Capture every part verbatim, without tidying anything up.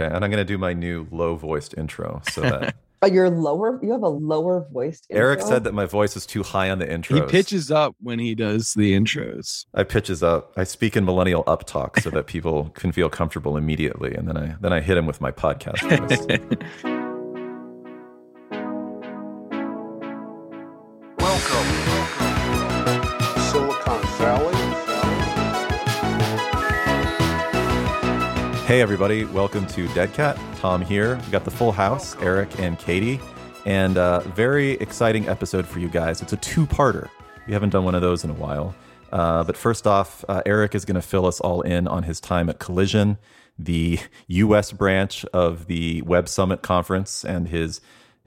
Okay, and I'm going to do my new low-voiced intro. So that but your lower, you have a lower voiced intro? Eric said that my voice is too high on the intros. He pitches up when he does the intros. I pitches up. I speak in millennial up talk so that people can feel comfortable immediately, and then I then I hit him with my podcast voice. Hey, everybody. Welcome to Dead Cat. Tom here. We've got the full house, Eric and Katie, and a very exciting episode for you guys. It's a two-parter. We haven't done one of those in a while. Uh, but first off, uh, Eric is going to fill us all in on his time at Collision, the U S branch of the Web Summit conference, and his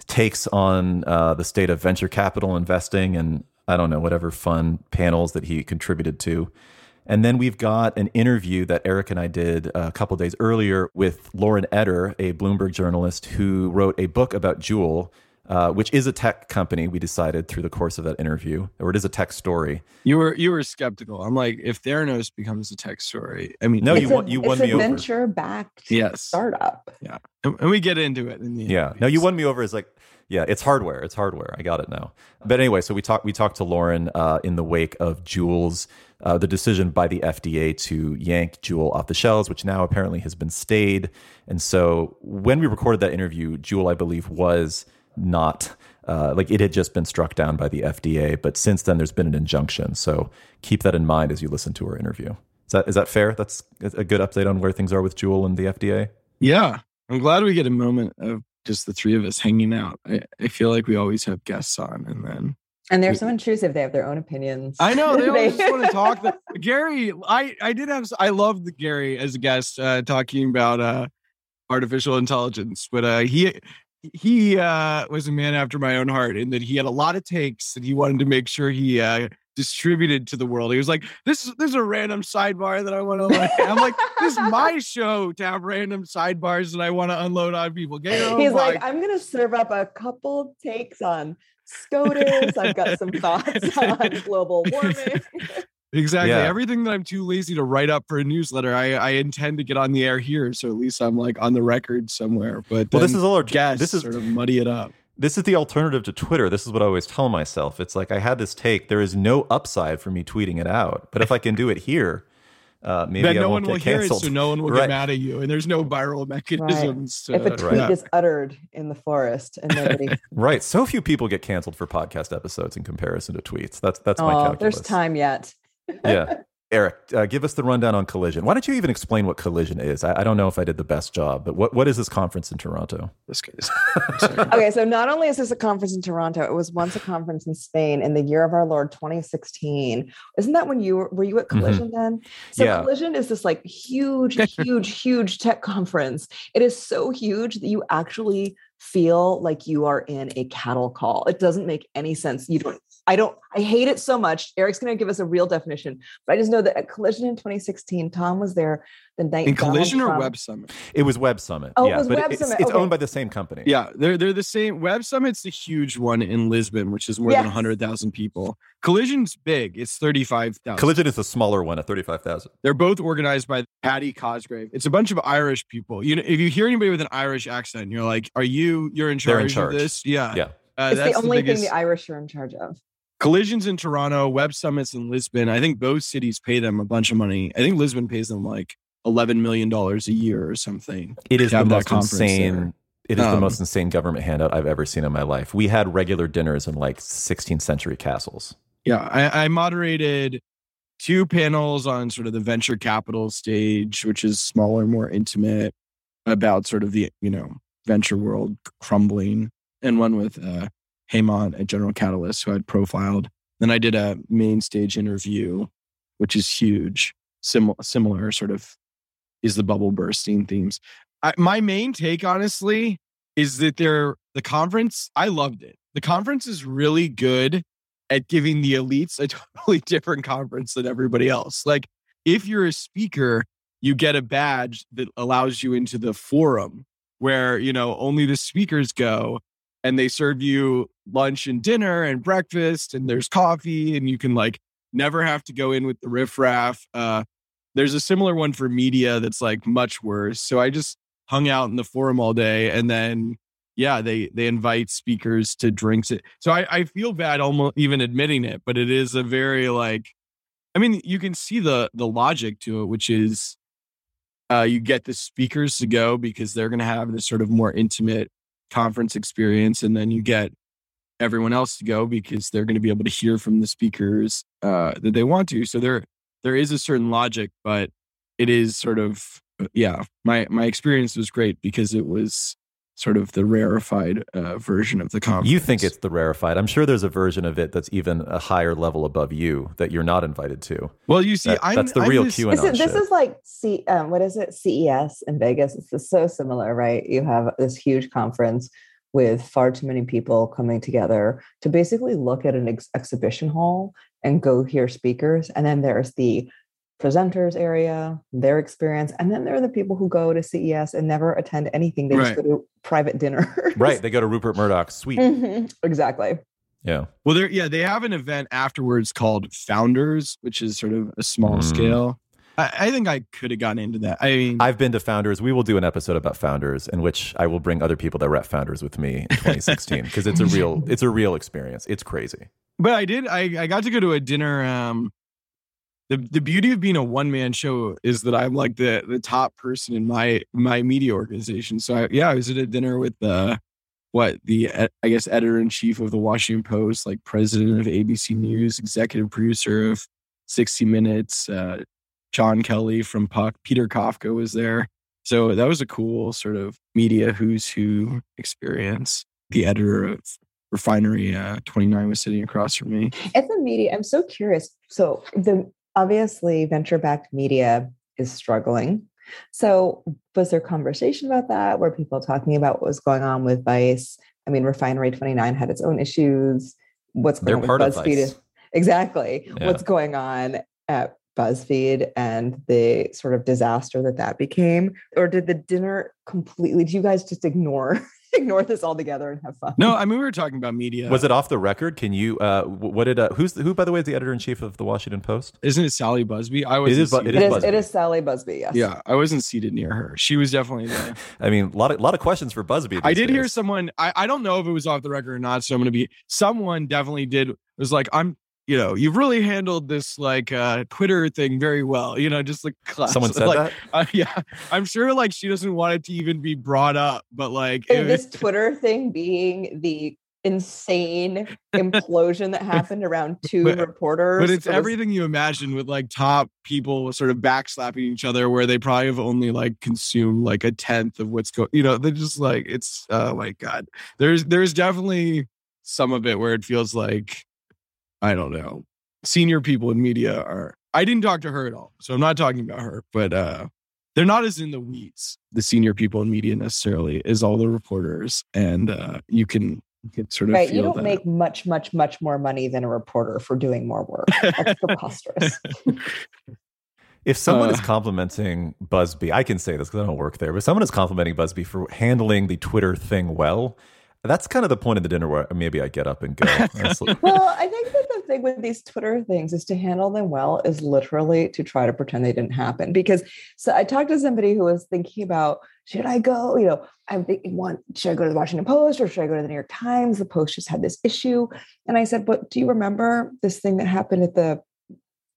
takes on uh, the state of venture capital investing and, I don't know, whatever fun panels that he contributed to. And then we've got an interview that Eric and I did a couple days earlier with Lauren Etter, a Bloomberg journalist who wrote a book about Juul, uh, which is a tech company, we decided through the course of that interview, or it is a tech story. You were you were skeptical. I'm like, if Theranos becomes a tech story, I mean, no, you, a, won, you won me over. It's a venture-backed yes. startup. Yeah, and, and we get into it in the interviews. Yeah, no, you won me over as like, yeah, it's hardware. It's hardware. I got it now. But anyway, so we talked we talked to Lauren uh, in the wake of Juul's, uh, the decision by the F D A to yank Juul off the shelves, which now apparently has been stayed. And so when we recorded that interview, Juul, I believe, was not, uh, like it had just been struck down by the F D A. But since then, there's been an injunction. So keep that in mind as you listen to our interview. Is that is that fair? That's a good update on where things are with Juul and the F D A? Yeah. I'm glad we get a moment of just the three of us hanging out. I, I feel like we always have guests on, and then and they're we, so intrusive. They have their own opinions. I know they always want to talk. The, Gary, I I did have I loved Gary as a guest uh, talking about uh, artificial intelligence, but uh, he he uh, was a man after my own heart, in that he had a lot of takes and he wanted to make sure he uh, distributed to the world. He was like, "This is this is a random sidebar that I want to like." I'm like, "This is my show to have random sidebars that I want to unload on people." Get on He's like, "I'm gonna serve up a couple takes on SCOTUS. I've got some thoughts on global warming." Exactly. Yeah. Everything that I'm too lazy to write up for a newsletter, I, I intend to get on the air here, so at least I'm like on the record somewhere. But well, this is all our guests. This is sort of muddy it up. This is the alternative to Twitter. This is what I always tell myself. It's like, I had this take. There is no upside for me tweeting it out. But if I can do it here, uh, maybe then I no won't one will get canceled. Hear it, so no one will right. get mad at you. And there's no viral mechanisms. Right. To, if a tweet right. is uttered in the forest and nobody. Right. So few people get canceled for podcast episodes in comparison to tweets. That's that's oh, my calculus. There's time yet. Yeah. Eric, uh, give us the rundown on Collision. Why don't you even explain what Collision is? I, I don't know if I did the best job, but what, what is this conference in Toronto? This case. Okay, so not only is this a conference in Toronto, it was once a conference in Spain in the year of our Lord twenty sixteen. Isn't that when you were, were you at Collision mm-hmm. then? So yeah. Collision is this like huge, huge, huge tech conference. It is so huge that you actually feel like you are in a cattle call. It doesn't make any sense. You don't. I don't, I hate it so much. Eric's going to give us a real definition, but I just know that at Collision in twenty sixteen, Tom was there the night. In Collision Donald or Trump, Web Summit? It was Web Summit. Oh, yeah, it was but Web it's, Summit. It's okay. Owned by the same company. Yeah, they're they're the same. Web Summit's the huge one in Lisbon, which is more yes. than one hundred thousand people. Collision's big. It's thirty-five thousand. Collision is the smaller one at thirty-five thousand. They're both organized by Paddy Cosgrave. It's a bunch of Irish people. You know, if you hear anybody with an Irish accent, you're like, are you, you're in charge, they're in charge. Of this? Yeah. Yeah. Uh, it's that's the only the biggest... thing the Irish are in charge of. Collision's in Toronto, Web Summit's in Lisbon. I think both cities pay them a bunch of money. I think Lisbon pays them like eleven million dollars a year or something. It is the most insane. There. It is um, the most insane government handout I've ever seen in my life. We had regular dinners in like sixteenth century castles. Yeah, I, I moderated two panels on sort of the venture capital stage, which is smaller, more intimate, about sort of the, you know, venture world crumbling. And one with uh, Chamath at General Catalyst, who I'd profiled. Then I did a main stage interview, which is huge. Sim- similar sort of is the bubble bursting themes. I, my main take, honestly, is that they're, the conference, I loved it. The conference is really good at giving the elites a totally different conference than everybody else. Like, if you're a speaker, you get a badge that allows you into the forum where, you know, only the speakers go. And they serve you lunch and dinner and breakfast, and there's coffee, and you can like never have to go in with the riffraff. Uh, there's a similar one for media that's like much worse. So I just hung out in the forum all day. And then, yeah, they they invite speakers to drinks. So I, I feel bad almost even admitting it, but it is a very like, I mean, you can see the the logic to it, which is uh, you get the speakers to go because they're going to have this sort of more intimate conference experience. And then you get everyone else to go because they're going to be able to hear from the speakers uh, that they want to. So there there is a certain logic, but it is sort of, yeah, my my experience was great because it was sort of the rarefied uh, version of the conference. You think it's the rarefied. I'm sure there's a version of it that's even a higher level above you that you're not invited to. Well, you see, that, I'm, that's the I'm real just, QAnon is it, This shit. Is like, C, um, what is it? C E S in Vegas. It's so similar, right? You have this huge conference with far too many people coming together to basically look at an ex- exhibition hall and go hear speakers. And then there's the presenters area, their experience. And then there are the people who go to C E S and never attend anything. They right. just go to private dinner. Right. They go to Rupert Murdoch's suite. Mm-hmm. Exactly. Yeah. Well, there, yeah, they have an event afterwards called Founders, which is sort of a small mm. scale. I, I think I could have gotten into that. I mean, I've been to Founders. We will do an episode about Founders in which I will bring other people that were at Founders with me in twenty sixteen because it's a real, it's a real experience. It's crazy. But I did, I, I got to go to a dinner, um, The the beauty of being a one man show is that I'm like the the top person in my my media organization. So I, yeah, I was at a dinner with the what the I guess editor in chief of the Washington Post, like president of A B C News, executive producer of sixty minutes, uh, John Kelly from Puck, Peter Kafka was there. So that was a cool sort of media who's who experience. The editor of Refinery twenty-nine was sitting across from me. It's a media. I'm so curious. So the Obviously, venture-backed media is struggling. So was there conversation about that? Were people talking about what was going on with Vice? I mean, Refinery twenty-nine had its own issues. What's going They're on with BuzzFeed? Is, exactly. Yeah. What's going on at BuzzFeed and the sort of disaster that that became? Or did the dinner completely, did you guys just ignore ignore this altogether and have fun? No, I mean, we were talking about media. Was it off the record? Can you, uh, what did, uh, who's, who, by the way, is the editor-in-chief of the Washington Post? Isn't it Sally Buzbee? I was. It is, it, is, it is Sally Buzbee, yes. Yeah, I wasn't seated near her. She was definitely there. I mean, a lot of, lot of questions for Buzbee. I did days. hear someone, I, I don't know if it was off the record or not, so I'm going to be, someone definitely did, was like, I'm, you know, you've really handled this like uh, Twitter thing very well. You know, just like class. Someone said like, that. Uh, yeah, I'm sure like she doesn't want it to even be brought up, but like it, this Twitter thing being the insane implosion that happened around two but, reporters. But it's was, everything you imagine with like top people sort of backslapping each other, where they probably have only like consumed like a tenth of what's going. You know, they're just like it's. Oh my God, there's there's definitely some of it where it feels like, I don't know, senior people in media are, I didn't talk to her at all, so I'm not talking about her, but uh, they're not as in the weeds, the senior people in media necessarily, as all the reporters. And uh, you can, you can sort of right, feel you don't that. Make much, much, much more money than a reporter for doing more work. That's preposterous. If someone uh, is complimenting Buzbee, I can say this because I don't work there, but someone is complimenting Buzbee for handling the Twitter thing well. That's kind of the point of the dinner where maybe I get up and go. Well, I think that the thing with these Twitter things is to handle them well is literally to try to pretend they didn't happen. Because so I talked to somebody who was thinking about, should I go? You know, I'm thinking, one, should I go to the Washington Post or should I go to the New York Times? The Post just had this issue. And I said, but do you remember this thing that happened at the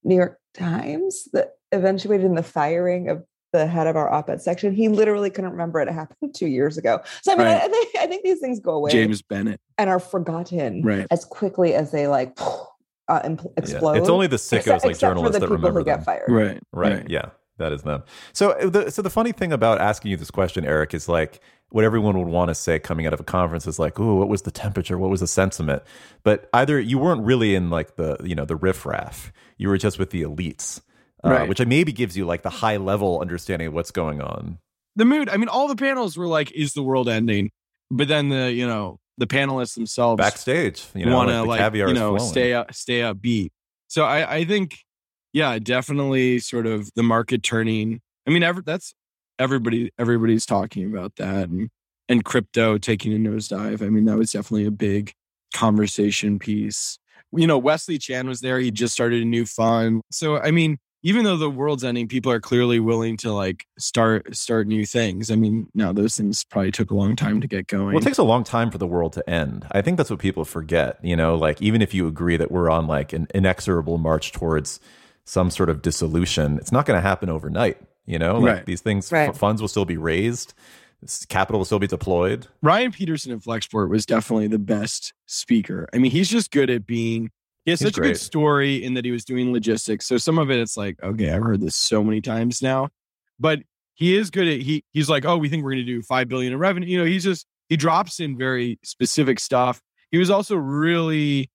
New York Times that eventuated in the firing of the head of our op-ed section? He literally couldn't remember it. It happened two years ago. So I mean, right. I, I, think, I think these things go away. James Bennett. And are forgotten right. as quickly as they like uh, impl- explode. Yeah. It's only the sickos except, like except journalists that remember who them. Get fired. Right. right, right, yeah, that is them. So the so the funny thing about asking you this question, Eric, is like what everyone would want to say coming out of a conference is like, ooh, what was the temperature? What was the sentiment? But either you weren't really in like the you know the riffraff. You were just with the elites. Uh, right. Which maybe gives you like the high level understanding of what's going on. The mood. I mean, all the panels were like, is the world ending? But then the, you know, the panelists themselves backstage, you know, want to like, like you know, stay up, stay upbeat. So I, I think, yeah, definitely sort of the market turning. I mean, every, that's everybody, everybody's talking about that and, and crypto taking a nosedive. I mean, that was definitely a big conversation piece. You know, Wesley Chan was there. He just started a new fund. So, I mean, even though the world's ending, people are clearly willing to like start start new things. I mean, no, those things probably took a long time to get going. Well, it takes a long time for the world to end. I think that's what people forget, you know, like even if you agree that we're on like an inexorable march towards some sort of dissolution, it's not going to happen overnight, you know, like right. these things, right. f- funds will still be raised. Capital will still be deployed. Ryan Peterson of Flexport was definitely the best speaker. I mean, he's just good at being... He has he's such great. a good story in that he was doing logistics. So some of it, it's like, okay, I've heard this so many times now. But he is good at... He He's like, oh, we think we're going to do five billion dollars in revenue. You know, he's just... He drops in very specific stuff. He was also really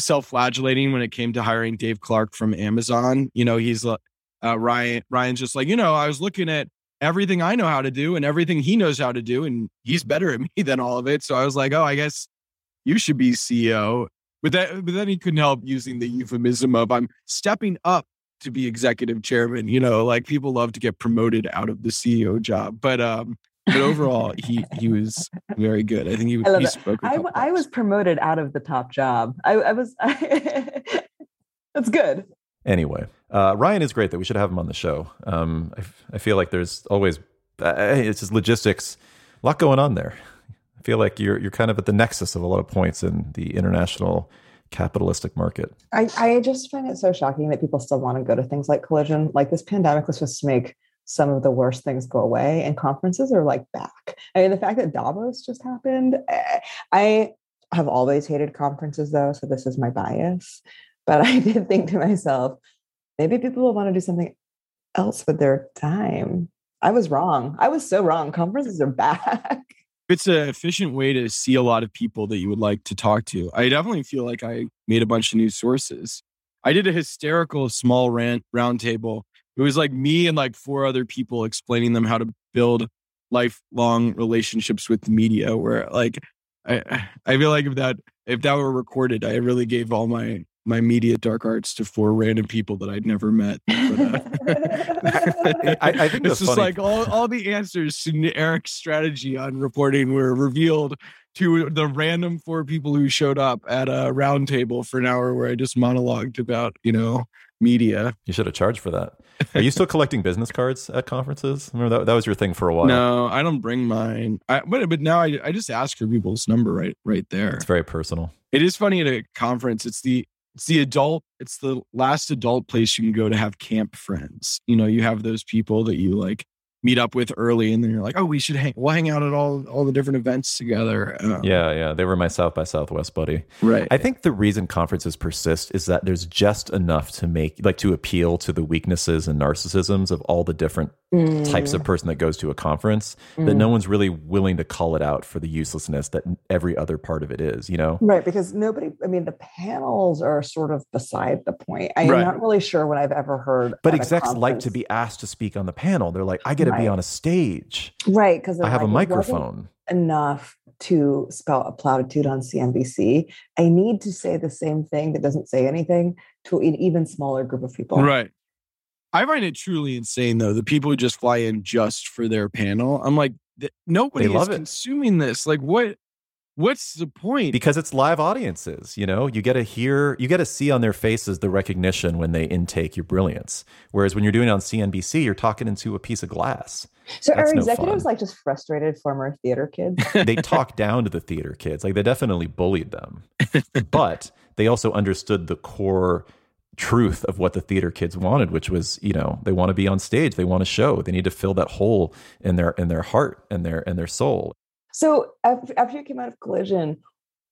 self-flagellating when it came to hiring Dave Clark from Amazon. You know, he's like... Uh, Ryan. Ryan's just like, you know, I was looking at everything I know how to do and everything he knows how to do, and he's better at me than all of it. So I was like, oh, I guess you should be C E O. But, that, but then he couldn't help using the euphemism of I'm stepping up to be executive chairman. You know, like people love to get promoted out of the C E O job. But um, but overall, he he was very good. I think he, I he spoke. I, w- I was promoted out of the top job. I, I was. I, that's good. Anyway, uh, Ryan is great, though. We should have him on the show. Um, I, f- I feel like there's always, uh, it's just logistics, a lot going on there. I feel like you're you're kind of at the nexus of a lot of points in the international capitalistic market. I, I just find it so shocking that people still want to go to things like Collision. Like this pandemic was supposed to make some of the worst things go away, and conferences are like back. I mean, the fact that Davos just happened, I have always hated conferences, though, so this is my bias. But I did think to myself, maybe people will want to do something else with their time. I was wrong. I was so wrong. Conferences are back. It's an efficient way to see a lot of people that you would like to talk to. I definitely feel like I made a bunch of new sources. I did a hysterical small rant roundtable. It was like me and like four other people explaining them how to build lifelong relationships with the media. Where like, I I feel like if that if that were recorded, I really gave all my my media dark arts to four random people that I'd never met. But, uh, I, I think this is funny. Like all, all the answers to Eric's strategy on reporting were revealed to the random four people who showed up at a round table for an hour where I just monologued about, you know, media. You should have charged for that. Are you still collecting business cards at conferences? Remember that, that was your thing for a while. No, I don't bring mine. I, but but now I, I just ask for people's number right right there. It's very personal. It is funny at a conference. It's the It's the adult, it's the last adult place you can go to have camp friends. You know, you have those people that you like meet up with early and then you're like, oh, we should hang, we'll hang out at all, all the different events together. Um, yeah, yeah. They were my South by Southwest buddy. Right. I think the reason conferences persist is that there's just enough to make, like to appeal to the weaknesses and narcissisms of all the different mm. types of person that goes to a conference mm. that no one's really willing to call it out for the uselessness that every other part of it is, you know? Right. Because nobody, I mean, the panels are sort of beside the point. I'm right. not really sure what I've ever heard. But execs like to be asked to speak on the panel. They're like, I get right. to be on a stage. Right. Because I have like, a microphone. Enough to spell a platitude on C N B C. I need to say the same thing that doesn't say anything to an even smaller group of people. Right. I find it truly insane, though, the people who just fly in just for their panel. I'm like, th- nobody is consuming this. Like, what? What's the point? Because it's live audiences, you know? You get to hear, you get to see on their faces the recognition when they intake your brilliance. Whereas when you're doing it on C N B C, you're talking into a piece of glass. So That's are no executives fun. Like just frustrated former theater kids? They talk down to the theater kids. Like they definitely bullied them. But they also understood the core truth of what the theater kids wanted, which was, you know, they want to be on stage. They want to show. They need to fill that hole in their in their heart and their and their soul. So after you came out of Collision,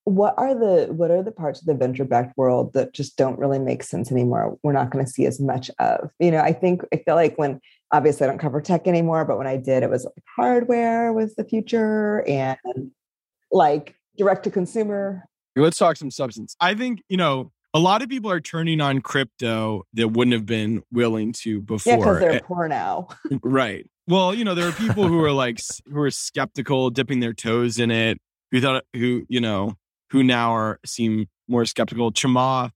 what are the what are the parts of the venture-backed world that just don't really make sense anymore? We're not going to see as much of, you know, I think I feel like when obviously I don't cover tech anymore, but when I did, it was like hardware was the future and like direct to consumer. Let's talk some substance. I think, you know, a lot of people are turning on crypto that wouldn't have been willing to before. Yeah, because they're poor now. Right. Well, you know, there are people who are like, who are skeptical, dipping their toes in it, who thought, who, you know, who now are, seem more skeptical. Chamath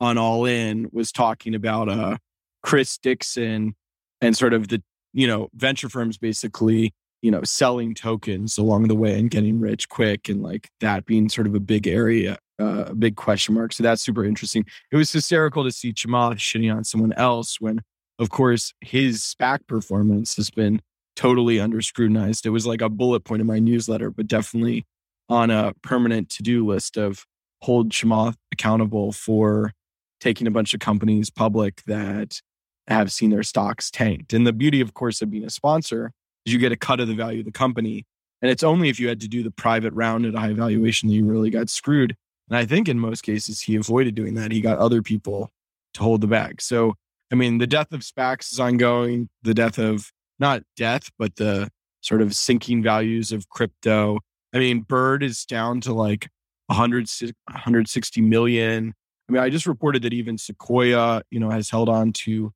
on All In was talking about uh, Chris Dixon and sort of the, you know, venture firms basically, you know, selling tokens along the way and getting rich quick and like that being sort of a big area uh, a big question mark. So that's super interesting. It was hysterical to see Chamath shitting on someone else when, of course, his SPAC performance has been totally under scrutinized. It was like a bullet point in my newsletter, but definitely on a permanent to-do list of hold Chamath accountable for taking a bunch of companies public that have seen their stocks tanked. And the beauty, of course, of being a sponsor is you get a cut of the value of the company. And it's only if you had to do the private round at a high valuation that you really got screwed. And I think in most cases, he avoided doing that. He got other people to hold the bag. So, I mean, the death of SPACs is ongoing. The death of, not death, but the sort of sinking values of crypto. I mean, Bird is down to like one hundred sixty million. I mean, I just reported that even Sequoia, you know, has held on to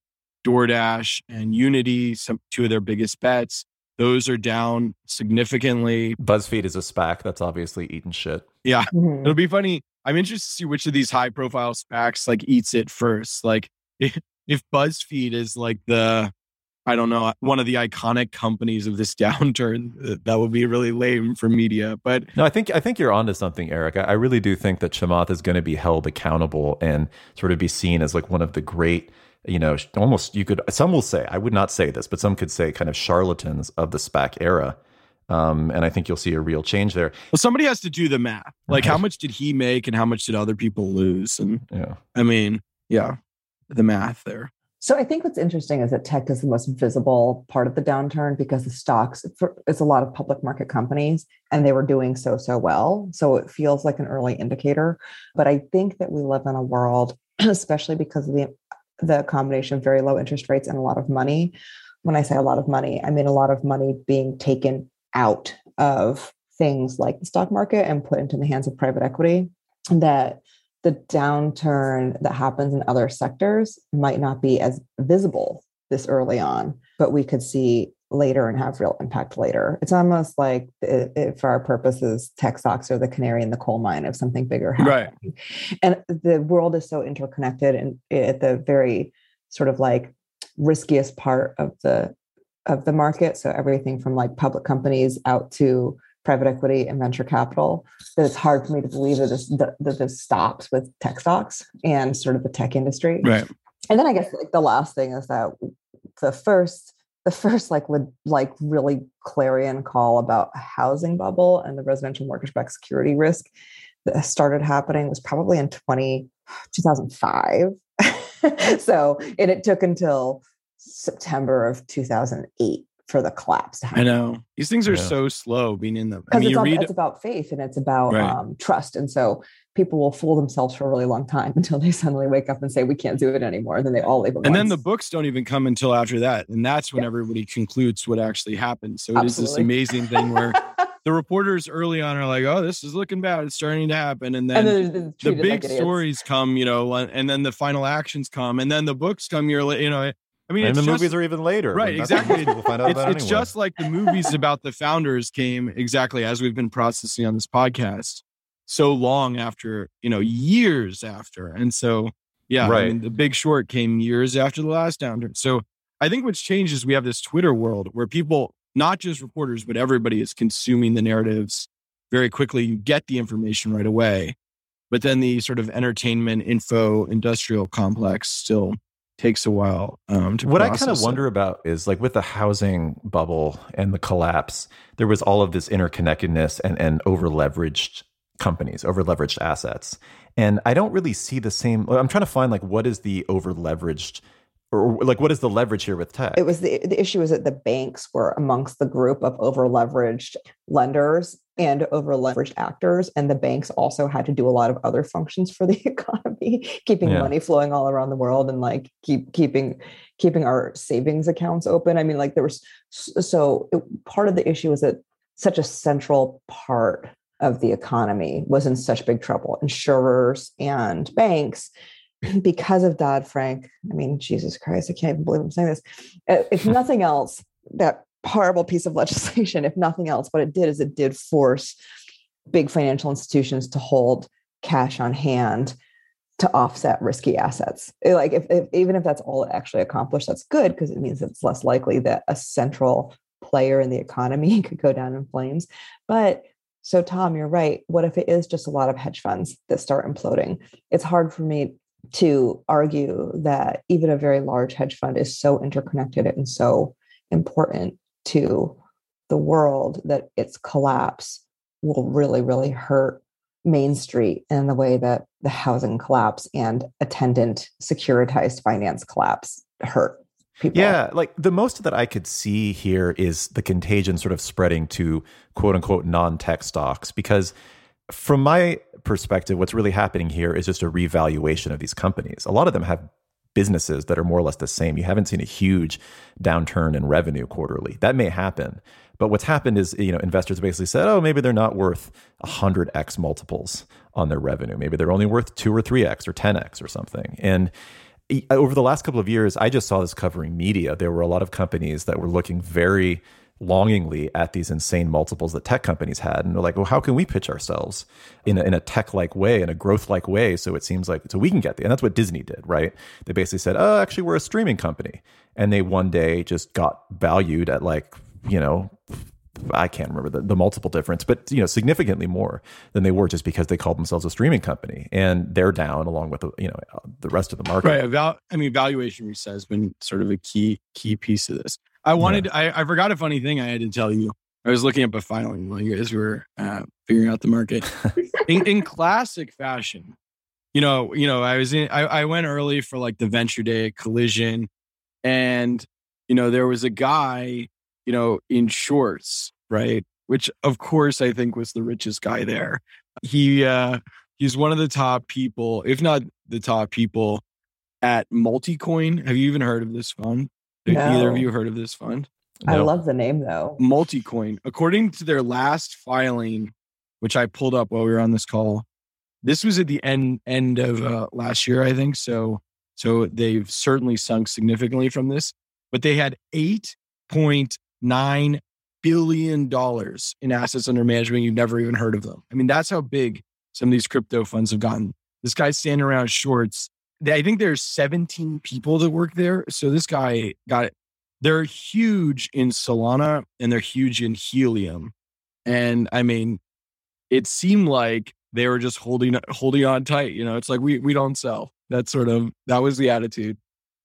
DoorDash and Unity, some two of their biggest bets. Those are down significantly. BuzzFeed is a SPAC. That's obviously eating shit. Yeah. Mm-hmm. It'll be funny. I'm interested to see which of these high profile SPACs like eats it first. Like if, if BuzzFeed is like the, I don't know, one of the iconic companies of this downturn, that would be really lame for media. But no, I think I think you're onto something, Eric. I, I really do think that Chamath is going to be held accountable and sort of be seen as like one of the great, you know, almost you could, some will say, I would not say this, but some could say kind of charlatans of the SPAC era. Um, and I think you'll see a real change there. Well, somebody has to do the math. Like right. How much did he make and how much did other people lose? And yeah. I mean, yeah, the math there. So I think what's interesting is that tech is the most visible part of the downturn because the stocks, it's a lot of public market companies, and they were doing so, so well. So it feels like an early indicator. But I think that we live in a world, especially because of the, the combination of very low interest rates and a lot of money. When I say a lot of money, I mean a lot of money being taken out of things like the stock market and put into the hands of private equity, that the downturn that happens in other sectors might not be as visible this early on, but we could see later and have real impact later. It's almost like, it, it, for our purposes, tech stocks are the canary in the coal mine of something bigger happening. Right. And the world is so interconnected, and at the very sort of like riskiest part of the of the market. So everything from like public companies out to private equity and venture capital, that it's hard for me to believe that this, that, that this stops with tech stocks and sort of the tech industry. Right. And then I guess like the last thing is that the first, the first like like really clarion call about a housing bubble and the residential mortgage-backed security risk that started happening was probably in twenty, two thousand five. So, and it took until September of two thousand eight for the collapse to happen. I know. These things are yeah. so slow being in them. Because I mean, it's, read... it's about faith and it's about right. um, trust. And so people will fool themselves for a really long time until they suddenly wake up and say, we can't do it anymore. And then they all leave. And once. Then the books don't even come until after that. And that's when yeah. everybody concludes what actually happened. So it Absolutely. is this amazing thing where the reporters early on are like, oh, this is looking bad. It's starting to happen. And then, and then the big like stories come, you know, and then the final actions come and then the books come, you're you know, I mean, and the just, movies are even later. Right, I mean, exactly. We'll find out it's about it's anyway. Just like the movies about the founders came exactly as we've been processing on this podcast so long after, you know, years after. And so, yeah, right. I mean, The Big Short came years after the last downturn. So I think what's changed is we have this Twitter world where people, not just reporters, but everybody is consuming the narratives very quickly. You get the information right away. But then the sort of entertainment, info, industrial complex still takes a while um, to what process. I kind of wonder about is like with the housing bubble and the collapse, there was all of this interconnectedness and, and over-leveraged companies, over-leveraged assets. And I don't really see the same. I'm trying to find like what is the over-leveraged or like what is the leverage here with tech? It was the, the issue is that the banks were amongst the group of over-leveraged lenders and over-leveraged actors. And the banks also had to do a lot of other functions for the economy, keeping yeah. money flowing all around the world and like keep keeping keeping our savings accounts open. I mean, like there was, so it, part of the issue is that such a central part of the economy was in such big trouble. Insurers and banks, because of Dodd-Frank, I mean, Jesus Christ, I can't even believe I'm saying this. If nothing else, that horrible piece of legislation, if nothing else, what it did is it did force big financial institutions to hold cash on hand to offset risky assets. Like if, if even if that's all it actually accomplished, that's good because it means it's less likely that a central player in the economy could go down in flames. But So Tom, you're right. What if it is just a lot of hedge funds that start imploding? It's hard for me to argue that even a very large hedge fund is so interconnected and so important to the world that its collapse will really, really hurt Main Street in the way that the housing collapse and attendant securitized finance collapse hurt people. Yeah, like the most that I could see here is the contagion sort of spreading to quote unquote non-tech stocks, because from my perspective, what's really happening here is just a revaluation of these companies. A lot of them have businesses that are more or less the same. You haven't seen a huge downturn in revenue quarterly. That may happen. But what's happened is, you know, investors basically said, oh, maybe they're not worth one hundred x multiples on their revenue. Maybe they're only worth two or three x or ten x or something. And over the last couple of years, I just saw this covering media. There were a lot of companies that were looking very longingly at these insane multiples that tech companies had. And they're like, well, how can we pitch ourselves in a, in a tech-like way, in a growth-like way? So it seems like, so we can get there. And that's what Disney did, right? They basically said, oh, actually, we're a streaming company. And they one day just got valued at like, you know, I can't remember the, the multiple difference, but, you know, significantly more than they were just because they called themselves a streaming company, and they're down along with, the, you know, the rest of the market. Right. Val- I mean, valuation reset has been sort of a key, key piece of this. I wanted, yeah. I, I forgot a funny thing I had to tell you. I was looking up a filing while you guys were uh, figuring out the market in, in classic fashion. You know, you know, I was in, I, I went early for like the venture day at Collision, and, you know, there was a guy, you know, in shorts, right? Which, of course, I think was the richest guy there. He uh, he's one of the top people, if not the top people, at Multicoin. Have you even heard of this fund? No. Have either of you heard of this fund? No. I love the name, though. Multicoin. According to their last filing, which I pulled up while we were on this call, this was at the end end of uh, last year, I think. So, so they've certainly sunk significantly from this, but they had eight point nine billion dollars in assets under management. You've never even heard of them. I mean, that's how big some of these crypto funds have gotten. This guy's standing around shorts. I think there's seventeen people that work there. So this guy got it. They're huge in Solana and they're huge in Helium. And I mean, it seemed like they were just holding holding on tight. You know, it's like we we don't sell. That's sort of that was the attitude.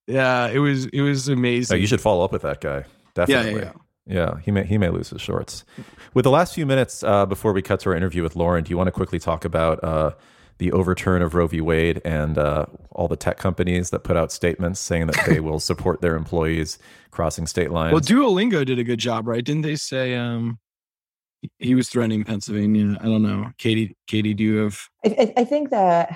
Yeah, it was it was amazing. Oh, you should follow up with that guy. Definitely. Yeah, yeah, yeah. yeah, he may he may lose his shorts. With the last few minutes uh, before we cut to our interview with Lauren, do you want to quickly talk about uh, the overturn of Roe v. Wade and uh, all the tech companies that put out statements saying that they will support their employees crossing state lines? Well, Duolingo did a good job, right? Didn't they say um, he was threatening Pennsylvania? I don't know. Katie, Katie, do you have? I, I think that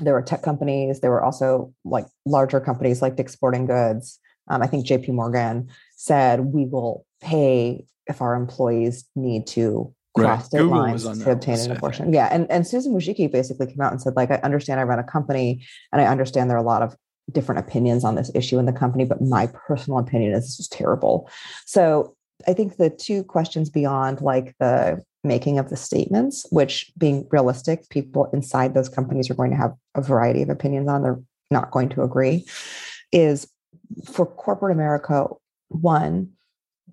there were tech companies. There were also like larger companies like Dick's Sporting Goods. Um, I think J P Morgan said we will pay if our employees need to cross state lines to obtain an abortion. Yeah, and and Susan Wojcicki basically came out and said, like, I understand I run a company, and I understand there are a lot of different opinions on this issue in the company, but my personal opinion is this is terrible. So I think the two questions beyond like the making of the statements, which being realistic, people inside those companies are going to have a variety of opinions on. They're not going to agree. Is for corporate America, one,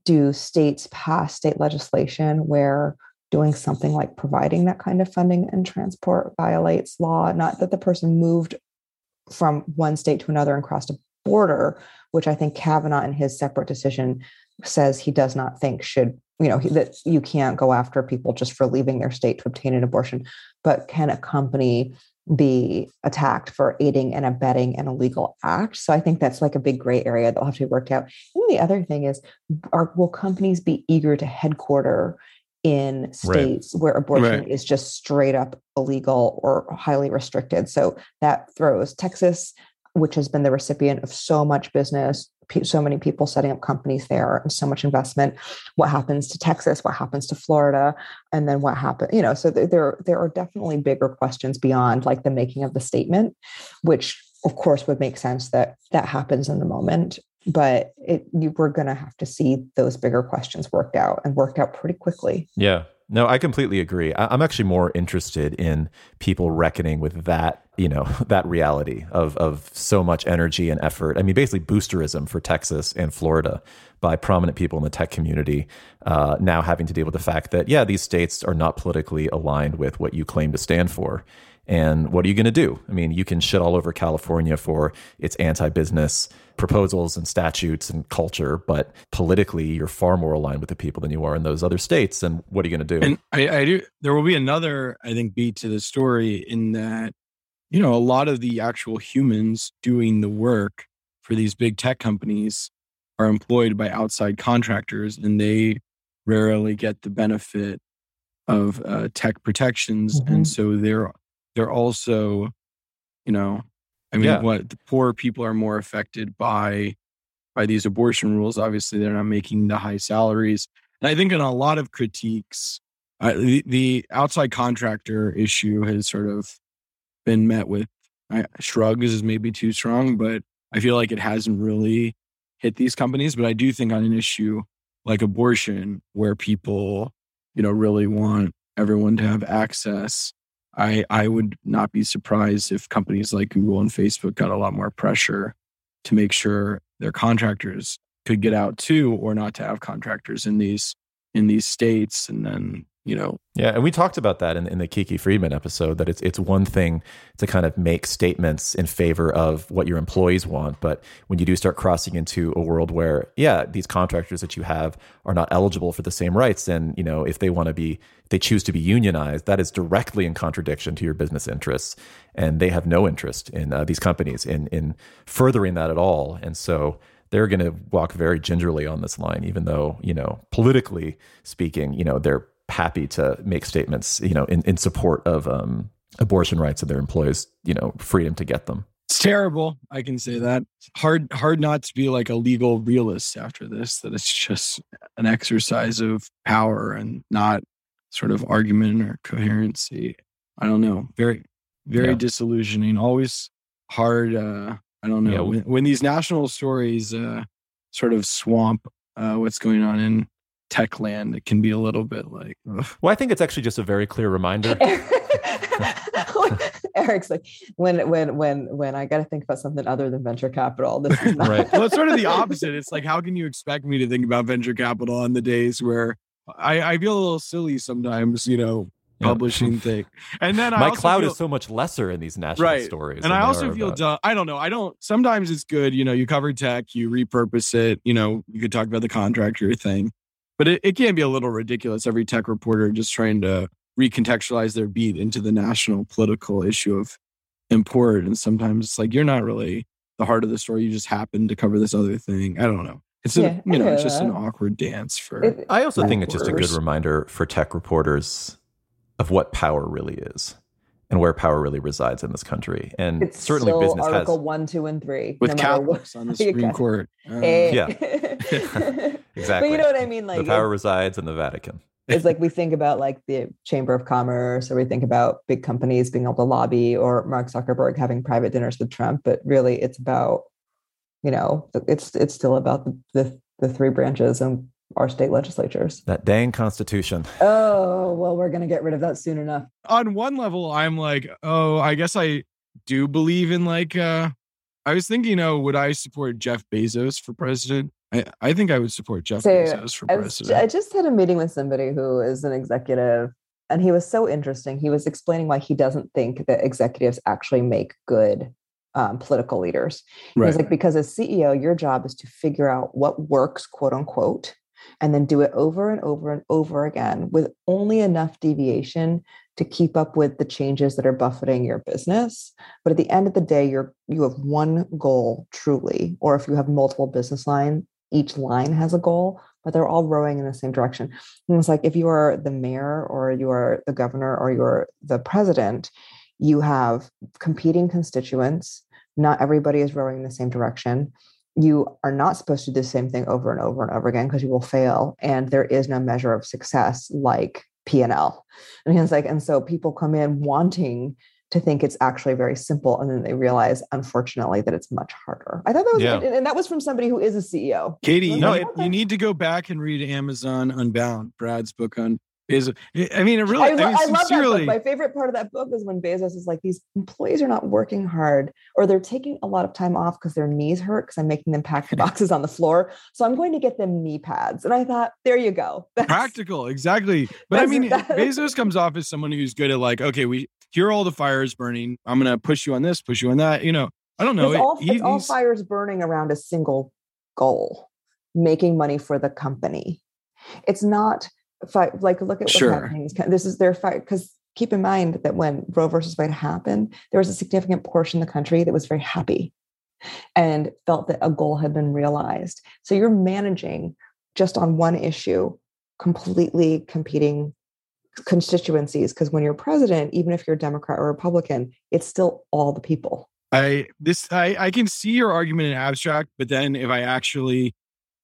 do states pass state legislation where doing something like providing that kind of funding and transport violates law? Not that the person moved from one state to another and crossed a border, which I think Kavanaugh in his separate decision says he does not think should, you know, that you can't go after people just for leaving their state to obtain an abortion, but can a company be attacked for aiding and abetting an illegal act? So I think that's like a big gray area that'll have to be worked out. And the other thing is, are, will companies be eager to headquarter in states right. where abortion right. is just straight up illegal or highly restricted? So that throws Texas, which has been the recipient of so much business, so many people setting up companies there and so much investment. What happens to Texas? What happens to Florida? And then what happens, you know, so there, there are definitely bigger questions beyond like the making of the statement, which of course would make sense that that happens in the moment, but it, you, we're going to have to see those bigger questions worked out and worked out pretty quickly. Yeah. No, I completely agree. I'm actually more interested in people reckoning with that you know, that reality of of so much energy and effort. I mean, basically boosterism for Texas and Florida by prominent people in the tech community, uh, now having to deal with the fact that, yeah, these states are not politically aligned with what you claim to stand for. And what are you going to do? I mean, you can shit all over California for its anti-business proposals and statutes and culture, but politically, you're far more aligned with the people than you are in those other states. And what are you going to do? And I, I do. There will be another, I think, beat to the story in that, you know, a lot of the actual humans doing the work for these big tech companies are employed by outside contractors, and they rarely get the benefit of uh, tech protections. Mm-hmm. And so they're They're also, you know, I mean, yeah. what the poor people are more affected by by these abortion rules. Obviously, they're not making the high salaries. And I think in a lot of critiques, uh, the, the outside contractor issue has sort of been met with uh, shrugs is maybe too strong, but I feel like it hasn't really hit these companies. But I do think on an issue like abortion, where people, you know, really want everyone to have access, I, I would not be surprised if companies like Google and Facebook got a lot more pressure to make sure their contractors could get out too, or not to have contractors in these in these states. And then, you know. Yeah, and we talked about that in, in the Kiki Friedman episode, that it's it's one thing to kind of make statements in favor of what your employees want, but when you do start crossing into a world where, yeah, these contractors that you have are not eligible for the same rights, and, you know, if they want to be, they choose to be unionized, that is directly in contradiction to your business interests, and they have no interest in uh, these companies in in furthering that at all. And so they're going to walk very gingerly on this line, even though, you know, politically speaking, you know, they're happy to make statements, you know, in, in support of um, abortion rights and their employees, you know, freedom to get them. It's terrible. I can say that. Hard, hard not to be like a legal realist after this, that it's just an exercise of power and not sort of argument or coherency. I don't know. Very, very yeah. disillusioning. Always hard. Uh, I don't know. Yeah. When, when these national stories uh, sort of swamp uh, what's going on in tech land, it can be a little bit like, ugh. Well, I think it's actually just a very clear reminder. Eric's like, when, when, when, when I got to think about something other than venture capital. This is not- right. Well, it's sort of the opposite. It's like, how can you expect me to think about venture capital on the days where I, I feel a little silly sometimes, you know, yeah. publishing thing. And then I my cloud feel, is so much lesser in these national right. stories. And I also feel about. dumb. I don't know. I don't, sometimes it's good. You know, you cover tech, you repurpose it, you know, you could talk about the contractor thing. But it, it can be a little ridiculous, every tech reporter just trying to recontextualize their beat into the national political issue of import. And sometimes it's like, you're not really the heart of the story. You just happen to cover this other thing. I don't know. It's a, yeah, you know, it's just an awkward dance for it, I also think reporters. It's just a good reminder for tech reporters of what power really is and where power really resides in this country. And it's certainly still business article has one, two, and three. With no Catholics on the Supreme Court. Um, hey. Yeah. Exactly. But you know what I mean? Like, the power resides in the Vatican. It's like we think about like the Chamber of Commerce, or we think about big companies being able to lobby, or Mark Zuckerberg having private dinners with Trump. But really, it's about, you know, it's it's still about the the, the three branches and our state legislatures. That dang Constitution. Oh, well, we're going to get rid of that soon enough. On one level, I'm like, oh, I guess I do believe in like, uh, I was thinking, oh, would I support Jeff Bezos for president? I, I think I would support Jeff so, Bezos for president. I, was, I just had a meeting with somebody who is an executive, and he was so interesting. He was explaining why he doesn't think that executives actually make good um, political leaders. He right. was like, because as C E O, your job is to figure out what works, quote unquote, and then do it over and over and over again with only enough deviation to keep up with the changes that are buffeting your business. But at the end of the day, you're you have one goal truly, or if you have multiple business lines, each line has a goal, but they're all rowing in the same direction. And it's like, if you are the mayor, or you are the governor, or you're the president, you have competing constituents. Not everybody is rowing in the same direction. You are not supposed to do the same thing over and over and over again, because you will fail. And there is no measure of success like P and L. And it's like, and so people come in wanting to think it's actually very simple. And then they realize, unfortunately, that it's much harder. I thought that was, yeah. and that was from somebody who is a C E O. Katie, no, like, okay. You need to go back and read Amazon Unbound, Brad's book on Is I mean, it really. I, lo- I, mean, I love that book. My favorite part of that book is when Bezos is like, "These employees are not working hard, or they're taking a lot of time off because their knees hurt because I'm making them pack the boxes on the floor. So I'm going to get them knee pads." And I thought, there you go, that's, practical, exactly. But I mean, that. Bezos comes off as someone who's good at like, okay, we here are all the fires burning. I'm going to push you on this, push you on that. You know, I don't know. It's, it, all, he, it's all fires burning around a single goal: making money for the company. It's not. Fight, like look at what's sure. happening. This is their fight, because keep in mind that when Roe versus Wade happened, there was a significant portion of the country that was very happy and felt that a goal had been realized. So you're managing just on one issue, completely competing constituencies. Because when you're president, even if you're a Democrat or Republican, it's still all the people. I this I, I can see your argument in abstract, but then if I actually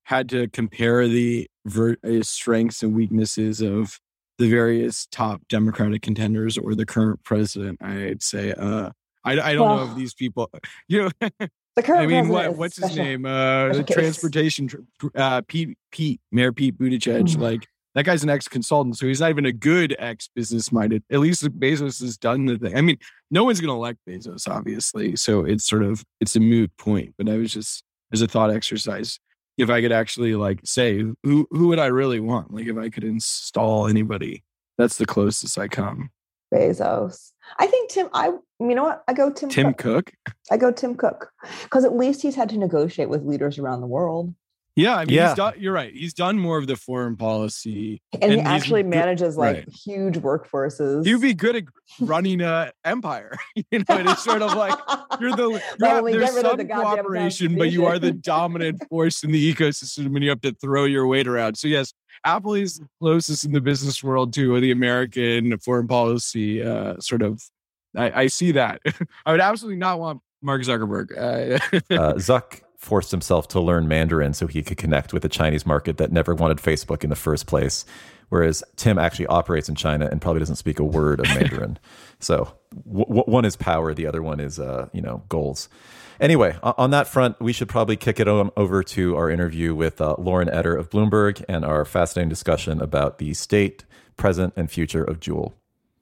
had to compare the ver- strengths and weaknesses of the various top Democratic contenders or the current president, I'd say, uh, I, I don't well, know if these people, you know, the current I mean, what, what's special, his name? Uh, the transportation, uh, Pete, Pete, Mayor Pete Buttigieg, mm-hmm. like that guy's an ex-consultant. So he's not even a good ex-business-minded. At least Bezos has done the thing. I mean, no one's going to elect Bezos, obviously. So it's sort of, it's a moot point, but I was just, as a thought exercise, if I could actually like say, who who would I really want? Like if I could install anybody, that's the closest I come. Bezos. I think Tim, I, you know what? I go Tim, Tim Cook. Cook. I go Tim Cook. Because at least he's had to negotiate with leaders around the world. Yeah. I mean, yeah. He's done, you're right. He's done more of the foreign policy. And, and he actually manages like right. huge workforces. You'd be good at running an empire. You know, and it's sort of like, you're the, you're, there's some the cooperation, but you are the dominant force in the ecosystem and you have to throw your weight around. So yes, Apple is closest in the business world to the American foreign policy uh, sort of, I, I see that. I would absolutely not want Mark Zuckerberg. Uh, uh, Zuck forced himself to learn Mandarin so he could connect with the Chinese market that never wanted Facebook in the first place, whereas Tim actually operates in China and probably doesn't speak a word of Mandarin. So w- one is power, the other one is uh, you know goals. Anyway, on that front, we should probably kick it on over to our interview with uh, Lauren Etter of Bloomberg and our fascinating discussion about the state, present, and future of Juul.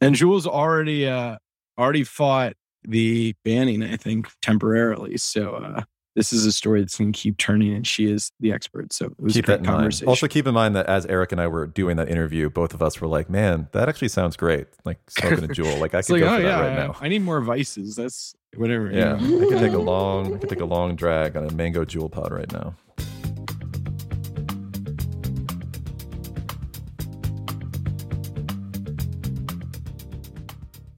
And Juul's already uh, already fought the banning, I think, temporarily. So. Uh... This is a story that's going to keep turning, and she is the expert. So it was keep a great conversation. Mind. Also, keep in mind that as Eric and I were doing that interview, both of us were like, "Man, that actually sounds great!" Like smoking a Juul. Like I could like, go oh, for yeah, that right yeah. now. I need more vices. That's whatever. Yeah, you know. I could take a long, I could take a long drag on a mango Juul pod right now.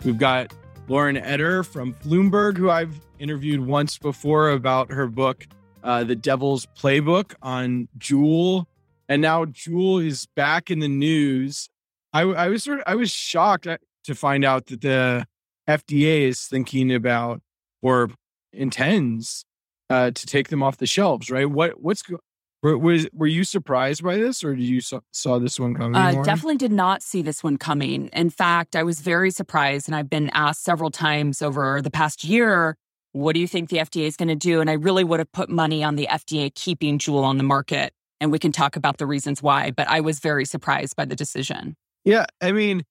We've got Lauren Etter from Bloomberg, who I've interviewed once before about her book, uh, The Devil's Playbook on Juul. And now Juul is back in the news. I, I was sort of, I was shocked to find out that the F D A is thinking about or intends uh, to take them off the shelves, right? What what's were, was, were you surprised by this, or did you saw, saw this one coming? I uh, definitely did not see this one coming. In fact, I was very surprised, and I've been asked several times over the past year, what do you think the F D A is going to do? And I really would have put money on the F D A keeping Juul on the market. And we can talk about the reasons why. But I was very surprised by the decision. Yeah. I mean,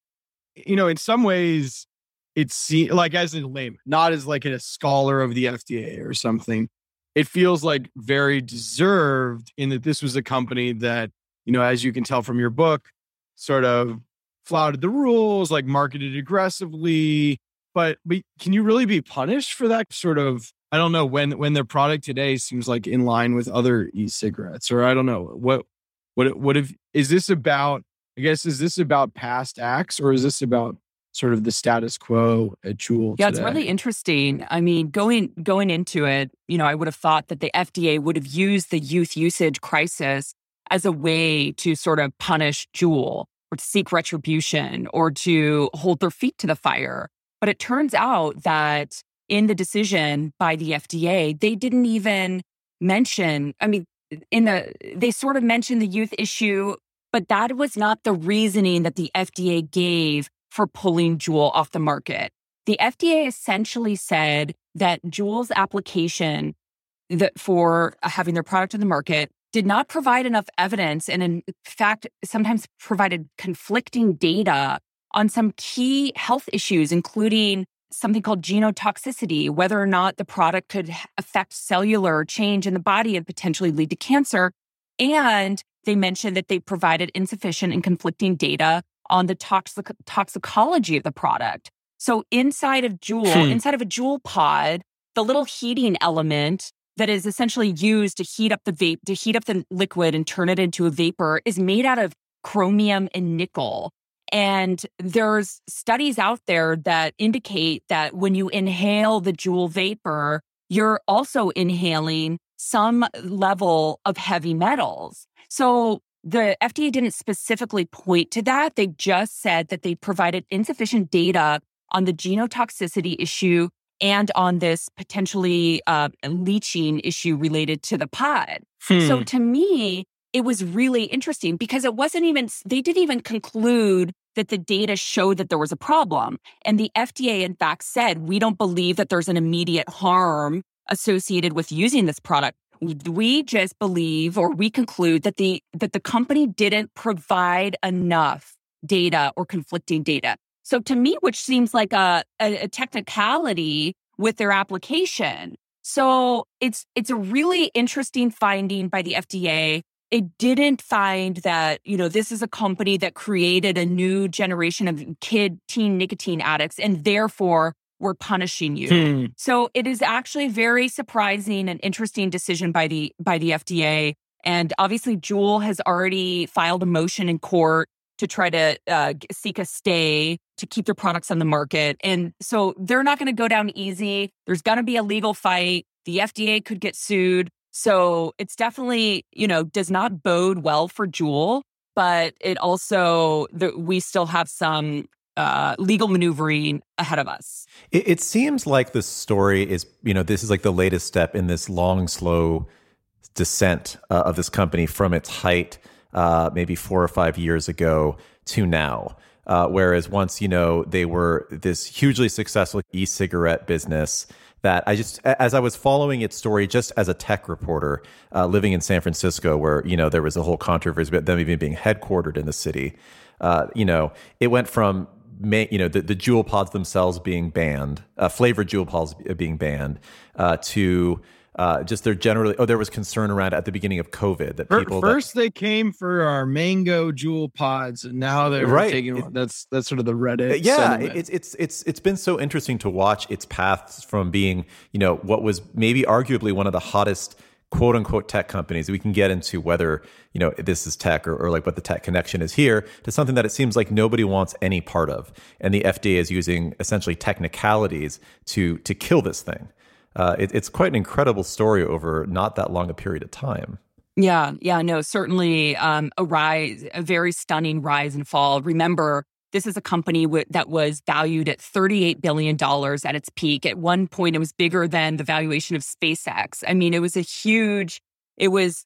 you know, in some ways, it seems like as a layman, not as like a scholar of the F D A or something, it feels like very deserved in that this was a company that, you know, as you can tell from your book, sort of flouted the rules, like marketed aggressively. But, but can you really be punished for that sort of, I don't know, when when their product today seems like in line with other e-cigarettes, or I don't know, what what what if, is this about, I guess, is this about past acts, or is this about sort of the status quo at Juul Yeah, today? It's really interesting. I mean, going going into it, you know, I would have thought that the F D A would have used the youth usage crisis as a way to sort of punish Juul, or to seek retribution, or to hold their feet to the fire. But it turns out that in the decision by the F D A, they didn't even mention, I mean, in the they sort of mentioned the youth issue, but that was not the reasoning that the F D A gave for pulling Juul off the market. The F D A essentially said that Juul's application that for having their product on the market did not provide enough evidence and, in fact, sometimes provided conflicting data on some key health issues, including something called genotoxicity, whether or not the product could affect cellular change in the body and potentially lead to cancer. And they mentioned that they provided insufficient and conflicting data on the toxic toxicology of the product. So inside of Juul, hmm. inside of a Juul pod, the little heating element that is essentially used to heat up the vape, to heat up the liquid and turn it into a vapor, is made out of chromium and nickel. And there's studies out there that indicate that when you inhale the Juul vapor, you're also inhaling some level of heavy metals. So the F D A didn't specifically point to that. They just said that they provided insufficient data on the genotoxicity issue and on this potentially uh, leaching issue related to the pod. Hmm. So to me, it was really interesting because it wasn't even, they didn't even conclude that the data showed that there was a problem. And the F D A, in fact, said, we don't believe that there's an immediate harm associated with using this product. We just believe, or we conclude, that the that the company didn't provide enough data or conflicting data. So to me, which seems like a, a, a technicality with their application. So it's it's a really interesting finding by the F D A. It didn't find that, you know, this is a company that created a new generation of kid, teen nicotine addicts, and therefore we're punishing you. Hmm. So it is actually very surprising and interesting decision by the by the F D A. And obviously, Juul has already filed a motion in court to try to uh, seek a stay to keep their products on the market. And so they're not going to go down easy. There's going to be a legal fight. The F D A could get sued. So it's definitely, you know, does not bode well for Juul, but it also, the, we still have some uh, legal maneuvering ahead of us. It, it seems like the story is, you know, this is like the latest step in this long, slow descent uh, of this company from its height, uh, maybe four or five years ago to now. Uh, whereas once, you know, they were this hugely successful e-cigarette business that I just, as I was following its story, just as a tech reporter uh, living in San Francisco, where, you know, there was a whole controversy about them even being headquartered in the city, uh, you know, it went from, you know, the, the Juul pods themselves being banned, uh, flavored Juul pods being banned, uh, to... Uh, just they're generally, oh, there was concern around at the beginning of COVID that people... First that, they came for our mango Juul pods, and now they're right. taking... It, that's that's sort of the Reddit Yeah, it's it's it's it's been so interesting to watch its paths from being, you know, what was maybe arguably one of the hottest quote-unquote tech companies. We can get into whether, you know, this is tech or, or like what the tech connection is here, to something that it seems like nobody wants any part of. And the F D A is using essentially technicalities to to kill this thing. Uh, it, it's quite an incredible story over not that long a period of time. Yeah, yeah, no, certainly um, a rise, a very stunning rise and fall. Remember, this is a company w- that was valued at thirty-eight billion dollars at its peak. At one point, it was bigger than the valuation of SpaceX. I mean, it was a huge, it was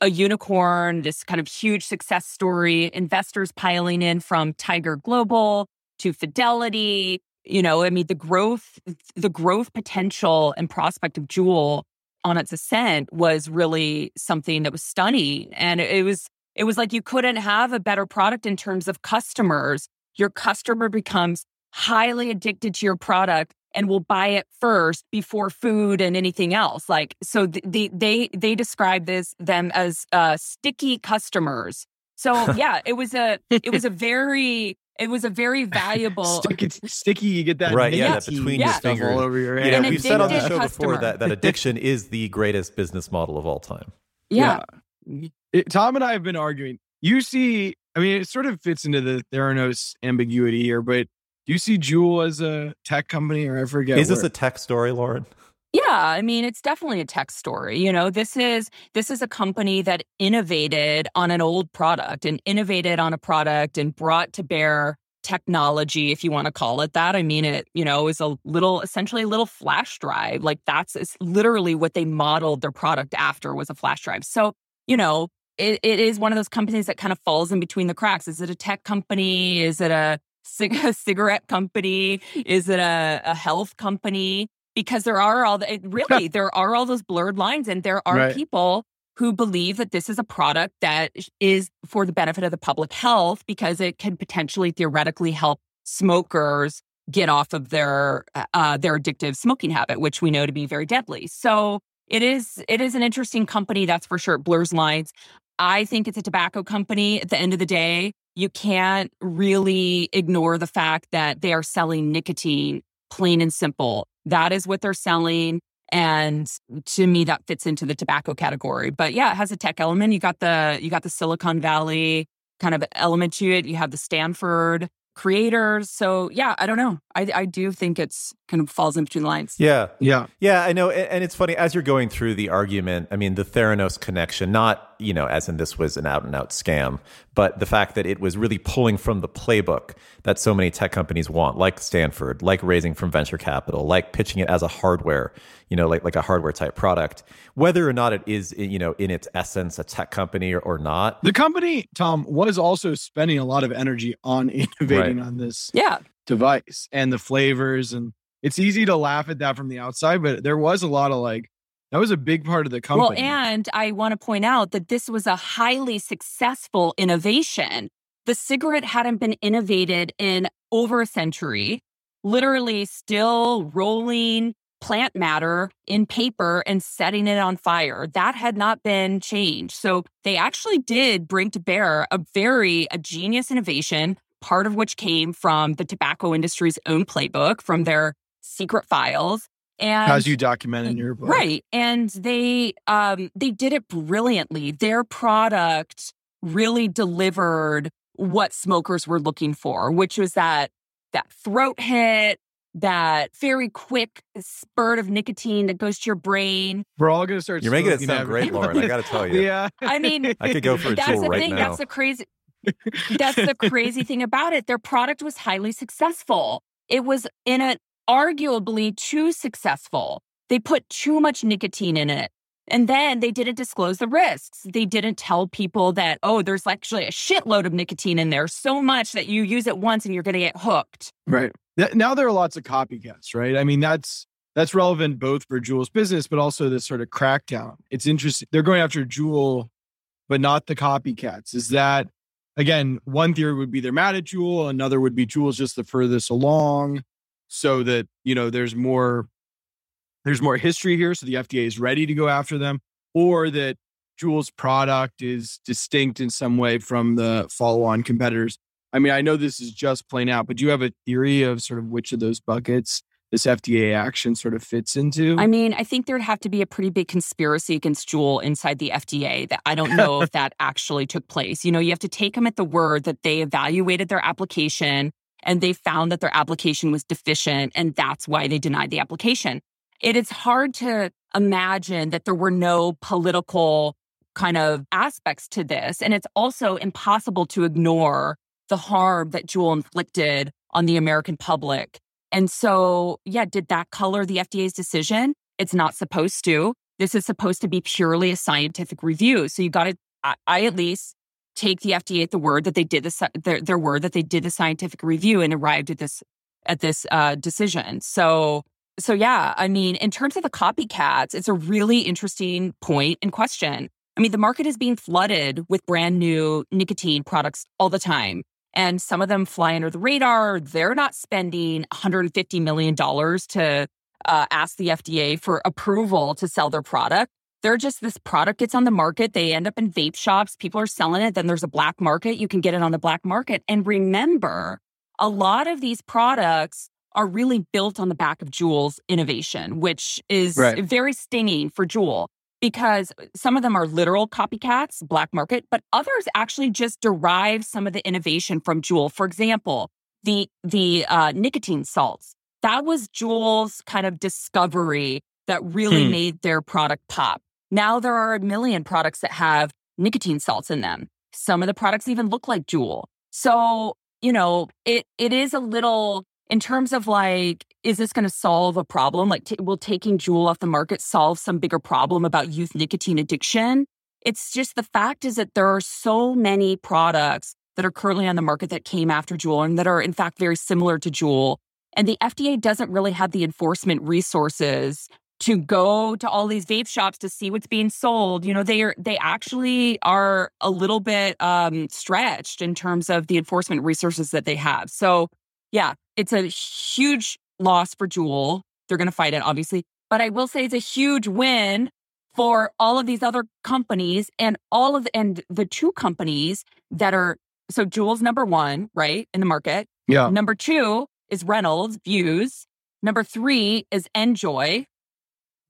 a unicorn, this kind of huge success story. Investors piling in from Tiger Global to Fidelity. You know, I mean, the growth, the growth potential and prospect of Juul on its ascent was really something that was stunning. And it was, it was like you couldn't have a better product in terms of customers. Your customer becomes highly addicted to your product and will buy it first before food and anything else. Like, so they they they describe this them as uh, sticky customers. So yeah, it was a it was a very It was a very valuable... Stick, it's sticky, you get that... Right, yeah, that between yeah. your fingers. All over your hand. You know, we've said on the show customer. before that, that addiction is the greatest business model of all time. Yeah. yeah. It, Tom and I have been arguing. You see... I mean, it sort of fits into the Theranos ambiguity here, but do you see Juul as a tech company, or I forget? Is where. This a tech story, Lauren? Yeah, I mean, it's definitely a tech story. You know, this is this is a company that innovated on an old product and innovated on a product and brought to bear technology, if you want to call it that. I mean, it, you know, is a little, essentially a little flash drive. Like that's it's literally what they modeled their product after, was a flash drive. So, you know, it, it is one of those companies that kind of falls in between the cracks. Is it a tech company? Is it a, cig- a cigarette company? Is it a, a health company? Because there are all the, really, there are all those blurred lines, and there are right. people who believe that this is a product that is for the benefit of the public health because it can potentially theoretically help smokers get off of their uh, their addictive smoking habit, which we know to be very deadly. So it is it is an interesting company, that's for sure. It blurs lines. I think it's a tobacco company. At the end of the day, you can't really ignore the fact that they are selling nicotine, plain and simple. That is what they're selling. And to me, that fits into the tobacco category. But yeah, it has a tech element. You got the you got the Silicon Valley kind of element to it. You have the Stanford creators. So yeah, I don't know. I, I do think it's kind of falls in between the lines. Yeah. Yeah. Yeah, I know. And, and it's funny, as you're going through the argument, I mean, the Theranos connection, not, you know, as in this was an out and out scam, but the fact that it was really pulling from the playbook that so many tech companies want, like Stanford, like raising from venture capital, like pitching it as a hardware, you know, like, like a hardware type product, whether or not it is, you know, in its essence, a tech company or, or not. The company, Tom, was also spending a lot of energy on innovating right. on this. Yeah. device and the flavors, and it's easy to laugh at that from the outside, but there was a lot of like, that was a big part of the company. Well, and I want to point out that this was a highly successful innovation. The cigarette hadn't been innovated in over a century, literally still rolling plant matter in paper and setting it on fire. That had not been changed. So they actually did bring to bear a very a genius innovation, part of which came from the tobacco industry's own playbook, from their secret files. And as you document in your book. Right. And they um, they did it brilliantly. Their product really delivered what smokers were looking for, which was that that throat hit, that very quick spurt of nicotine that goes to your brain. We're all going to start. You're making it sound everything. Great, Lauren. I got to tell you. Yeah. I mean, I could go for a Juul right thing. Now. That's the crazy... That's the crazy thing about it. Their product was highly successful. It was in an arguably too successful. They put too much nicotine in it. And then they didn't disclose the risks. They didn't tell people that, oh, there's actually a shitload of nicotine in there, so much that you use it once and you're going to get hooked. Right. Now there are lots of copycats, right? I mean, that's that's relevant both for Juul's business, but also this sort of crackdown. It's interesting. They're going after Juul, but not the copycats. Is that... Again, one theory would be they're mad at Juul. Another would be Juul's just the furthest along, so that, you know, there's more, there's more history here. So the F D A is ready to go after them, or that Juul's product is distinct in some way from the follow-on competitors. I mean, I know this is just playing out, but do you have a theory of sort of which of those buckets this F D A action sort of fits into? I mean, I think there'd have to be a pretty big conspiracy against Juul inside the F D A that I don't know if that actually took place. You know, you have to take them at the word that they evaluated their application and they found that their application was deficient, and that's why they denied the application. It is hard to imagine that there were no political kind of aspects to this. And it's also impossible to ignore the harm that Juul inflicted on the American public. And so, yeah, did that color the F D A's decision? It's not supposed to. This is supposed to be purely a scientific review. So you got to, I, I at least take the F D A at the word that they did the their, their word that they did the scientific review and arrived at this at this uh, decision. So, so yeah, I mean, in terms of the copycats, it's a really interesting point and question. I mean, the market is being flooded with brand new nicotine products all the time. And some of them fly under the radar. They're not spending one hundred fifty million dollars to uh, ask the F D A for approval to sell their product. They're just, this product gets on the market. They end up in vape shops. People are selling it. Then there's a black market. You can get it on the black market. And remember, a lot of these products are really built on the back of Juul's innovation, which is right. very stinging for Juul. Because some of them are literal copycats, black market, but others actually just derive some of the innovation from Juul. For example, the the uh, nicotine salts. That was Juul's kind of discovery that really hmm. made their product pop. Now there are a million products that have nicotine salts in them. Some of the products even look like Juul. So, you know, it it is a little... In terms of like, is this going to solve a problem? Like, t- will taking Juul off the market solve some bigger problem about youth nicotine addiction? It's just the fact is that there are so many products that are currently on the market that came after Juul and that are in fact very similar to Juul. And the F D A doesn't really have the enforcement resources to go to all these vape shops to see what's being sold. You know, they are, they actually are a little bit um, stretched in terms of the enforcement resources that they have. So yeah, it's a huge loss for Juul. They're going to fight it, obviously. But I will say it's a huge win for all of these other companies and all of the, and the two companies that are, so Juul's number one, right, in the market. Yeah. Number two is Reynolds, Views. Number three is Enjoy.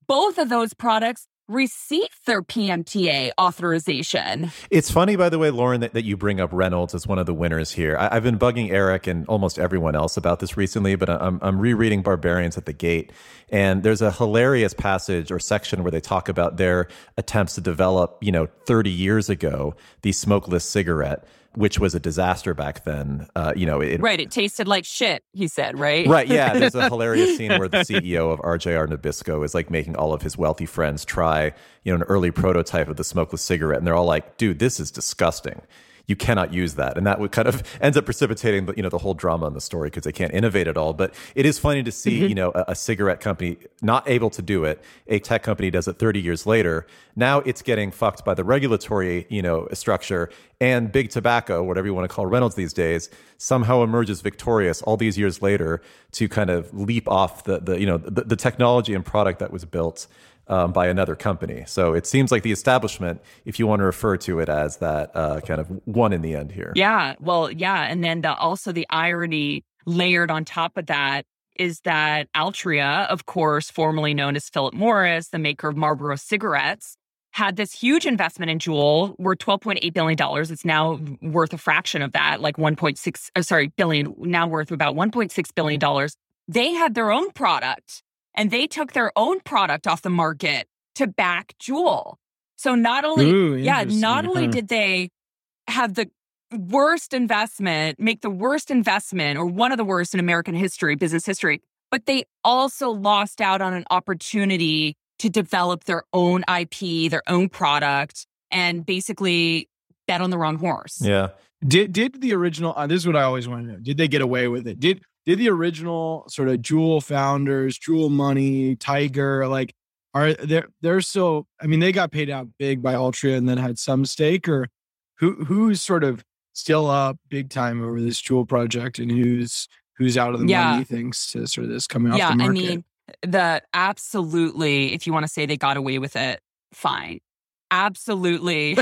Both of those products received their P M T A authorization. It's funny, by the way, Lauren, that, that you bring up Reynolds as one of the winners here. I, I've been bugging Eric and almost everyone else about this recently, but I'm, I'm rereading Barbarians at the Gate. And there's a hilarious passage or section where they talk about their attempts to develop, you know, thirty years ago, the smokeless cigarette, which was a disaster back then. Uh, you know, it, right. It tasted like shit, he said, right? Right, yeah. There's a hilarious scene where the C E O of R J R Nabisco is like making all of his wealthy friends try, you know, an early prototype of the smokeless cigarette. And they're all like, dude, this is disgusting. You cannot use that. And that would kind of ends up precipitating, you know, the whole drama in the story because they can't innovate at all. But it is funny to see, mm-hmm. you know, a, a cigarette company not able to do it. A tech company does it thirty years later. Now it's getting fucked by the regulatory, you know, structure. And big tobacco, whatever you want to call Reynolds these days, somehow emerges victorious all these years later to kind of leap off the, the you know, the, the technology and product that was built Um, by another company. So it seems like the establishment, if you want to refer to it as that, uh, kind of won in the end here. Yeah, well, yeah. And then the, also the irony layered on top of that is that Altria, of course, formerly known as Philip Morris, the maker of Marlboro cigarettes, had this huge investment in Juul worth twelve point eight billion dollars. It's now worth a fraction of that, like one point six, oh, sorry, billion, now worth about one point six billion dollars. They had their own product. And they took their own product off the market to back Juul. So not only, Ooh, yeah, not only did they have the worst investment, make the worst investment, or one of the worst in American history, business history, but they also lost out on an opportunity to develop their own I P, their own product, and basically bet on the wrong horse. Yeah. Did did the original? Uh, this is what I always wanted to know. Did they get away with it? Did. Did the original sort of Juul founders, Juul Money, Tiger, like, are they're, they're so, I mean, they got paid out big by Altria and then had some stake, or who who's sort of still up big time over this Juul project and who's who's out of the yeah. money thanks to sort of this coming off yeah, the market? Yeah, I mean, the absolutely, if you want to say they got away with it, fine. Absolutely.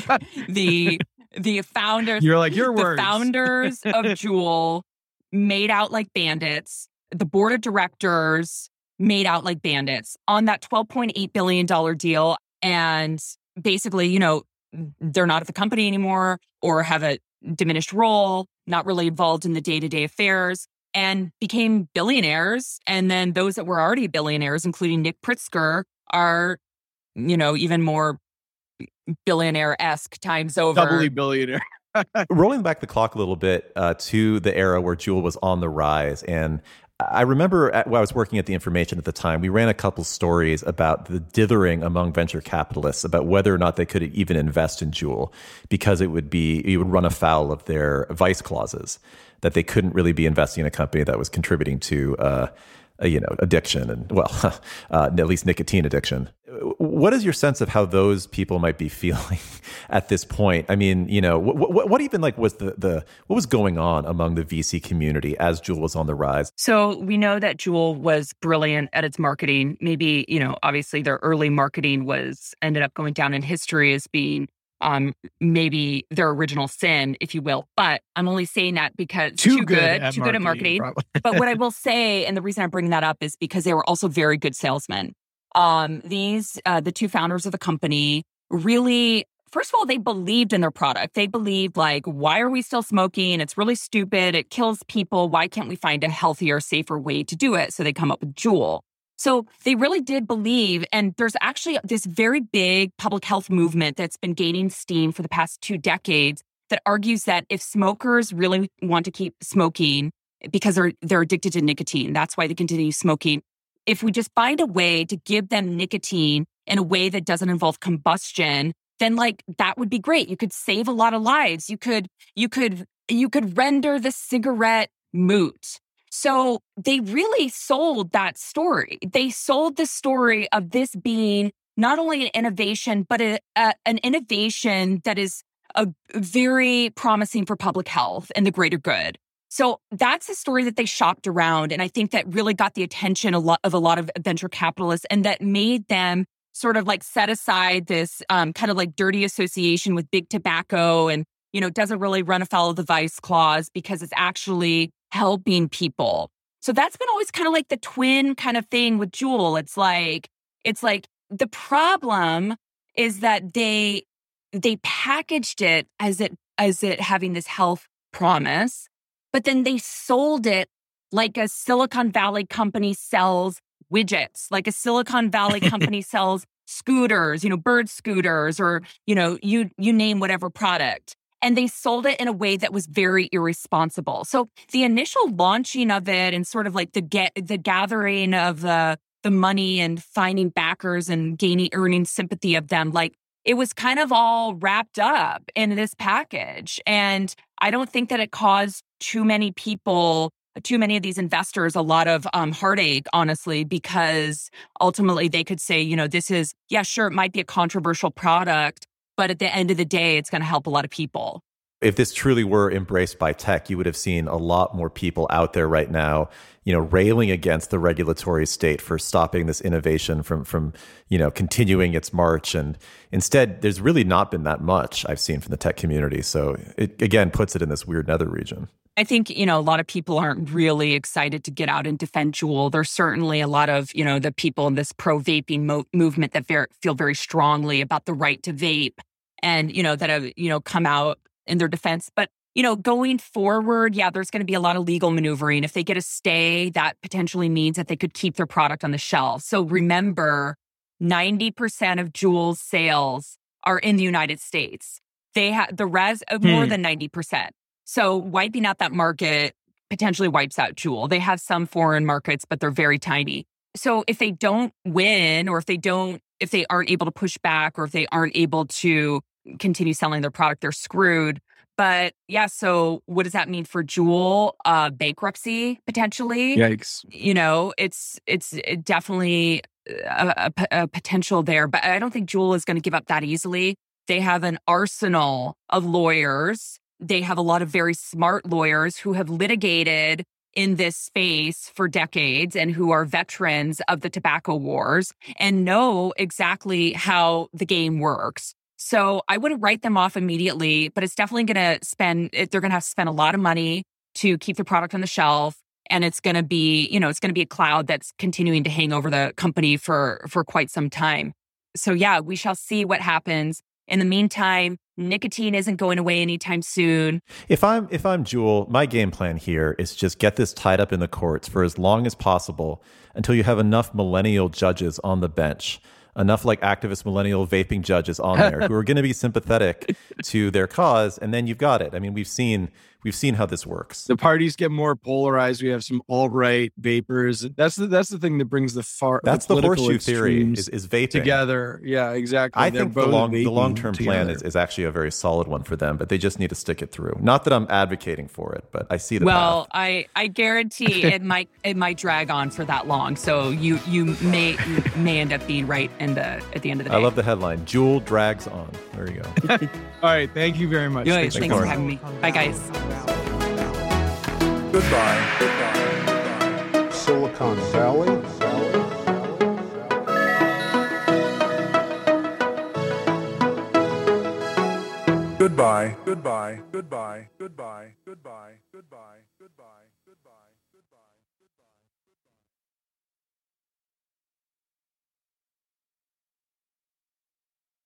the the founders. You're like, your words. The founders of Juul made out like bandits. The board of directors made out like bandits on that twelve point eight billion dollars deal. And basically, you know, they're not at the company anymore or have a diminished role, not really involved in the day-to-day affairs, and became billionaires. And then those that were already billionaires, including Nick Pritzker, are, you know, even more billionaire-esque times over. Doubly billionaire. Rolling back the clock a little bit uh, to the era where Juul was on the rise. And I remember at, when I was working at The Information at the time, we ran a couple stories about the dithering among venture capitalists about whether or not they could even invest in Juul because it would be, it would run afoul of their Vice clauses, that they couldn't really be investing in a company that was contributing to uh, Uh, you know, addiction and, well, uh, at least nicotine addiction. What is your sense of how those people might be feeling at this point? I mean, you know, what, what, what even like was the, the, what was going on among the V C community as Juul was on the rise? So we know that Juul was brilliant at its marketing. Maybe, you know, obviously their early marketing was, ended up going down in history as being um, maybe their original sin, if you will. But I'm only saying that because too, too good, good too good at marketing. But what I will say, and the reason I'm bringing that up is because they were also very good salesmen. Um, these, uh, the two founders of the company really, first of all, they believed in their product. They believed like, why are we still smoking? It's really stupid. It kills people. Why can't we find a healthier, safer way to do it? So they come up with Juul. So they really did believe, and there's actually this very big public health movement that's been gaining steam for the past two decades that argues that if smokers really want to keep smoking because they're they're addicted to nicotine, that's why they continue smoking. If we just find a way to give them nicotine in a way that doesn't involve combustion, then like that would be great. You could save a lot of lives. You could you could you could render the cigarette moot. So they really sold that story. They sold the story of this being not only an innovation, but a, a, an innovation that is a very promising for public health and the greater good. So that's a story that they shopped around. And I think that really got the attention a lot of a lot of venture capitalists, and that made them sort of like set aside this um, kind of like dirty association with big tobacco and, you know, doesn't really run afoul of the Vice clause because it's actually helping people. So that's been always kind of like the twin kind of thing with Juul. It's like, it's like the problem is that they they packaged it as it as it having this health promise, but then they sold it like a Silicon Valley company sells widgets, like a Silicon Valley company sells scooters, you know, Bird scooters, or, you know, you you name whatever product. And they sold it in a way that was very irresponsible. So the initial launching of it and sort of like the get the gathering of the, the money and finding backers and gaining earning sympathy of them, like it was kind of all wrapped up in this package. And I don't think that it caused too many people, too many of these investors, a lot of um, heartache, honestly, because ultimately they could say, you know, this is, yeah, sure, it might be a controversial product, but at the end of the day, it's going to help a lot of people. If this truly were embraced by tech, you would have seen a lot more people out there right now, you know, railing against the regulatory state for stopping this innovation from, from, you know, continuing its march. And instead, there's really not been that much I've seen from the tech community. So it, again, puts it in this weird nether region. I think, you know, a lot of people aren't really excited to get out and defend Juul. There's certainly a lot of, you know, the people in this pro-vaping mo- movement that ver- feel very strongly about the right to vape and, you know, that have, you know, come out in their defense. But, you know, going forward, yeah, there's going to be a lot of legal maneuvering. If they get a stay, that potentially means that they could keep their product on the shelf. So remember, ninety percent of Juul's sales are in the United States. They have the res of hmm. more than ninety percent. So wiping out that market potentially wipes out Juul. They have some foreign markets, but they're very tiny. So if they don't win, or if they don't, if they aren't able to push back, or if they aren't able to continue selling their product, they're screwed. But yeah, so what does that mean for Juul? Uh, bankruptcy, potentially. Yikes. You know, it's it's definitely a, a, a potential there. But I don't think Juul is going to give up that easily. They have an arsenal of lawyers. They have a lot of very smart lawyers who have litigated in this space for decades and who are veterans of the tobacco wars and know exactly how the game works. So I wouldn't write them off immediately, but it's definitely going to spend, they're going to have to spend a lot of money to keep the product on the shelf. And it's going to be, you know, it's going to be a cloud that's continuing to hang over the company for, for quite some time. So yeah, we shall see what happens. In the meantime, nicotine isn't going away anytime soon. If I'm if I'm Juul, my game plan here is just get this tied up in the courts for as long as possible until you have enough millennial judges on the bench, enough like activist millennial vaping judges on there who are going to be sympathetic to their cause, and then you've got it. I mean, we've seen we've seen how this works. The parties get more polarized. We have some alt-right vapers. That's the that's the thing that brings the far. That's the, the horseshoe theory is, is vaping together. Yeah, exactly. I They're think the long the long term plan is, is actually a very solid one for them, but they just need to stick it through. Not that I'm advocating for it, but I see the well. Path. I I guarantee it might it might drag on for that long. So you you may may end up being right in the at the end of the day. I love the headline: Juul drags on. There you go. All right, thank you very much. Yo, thanks thanks for, for having me. Bye, guys. Goodbye. Goodbye. Goodbye. Silicon Valley. Goodbye. Goodbye. Goodbye. Goodbye. Goodbye. Goodbye. Goodbye. Goodbye.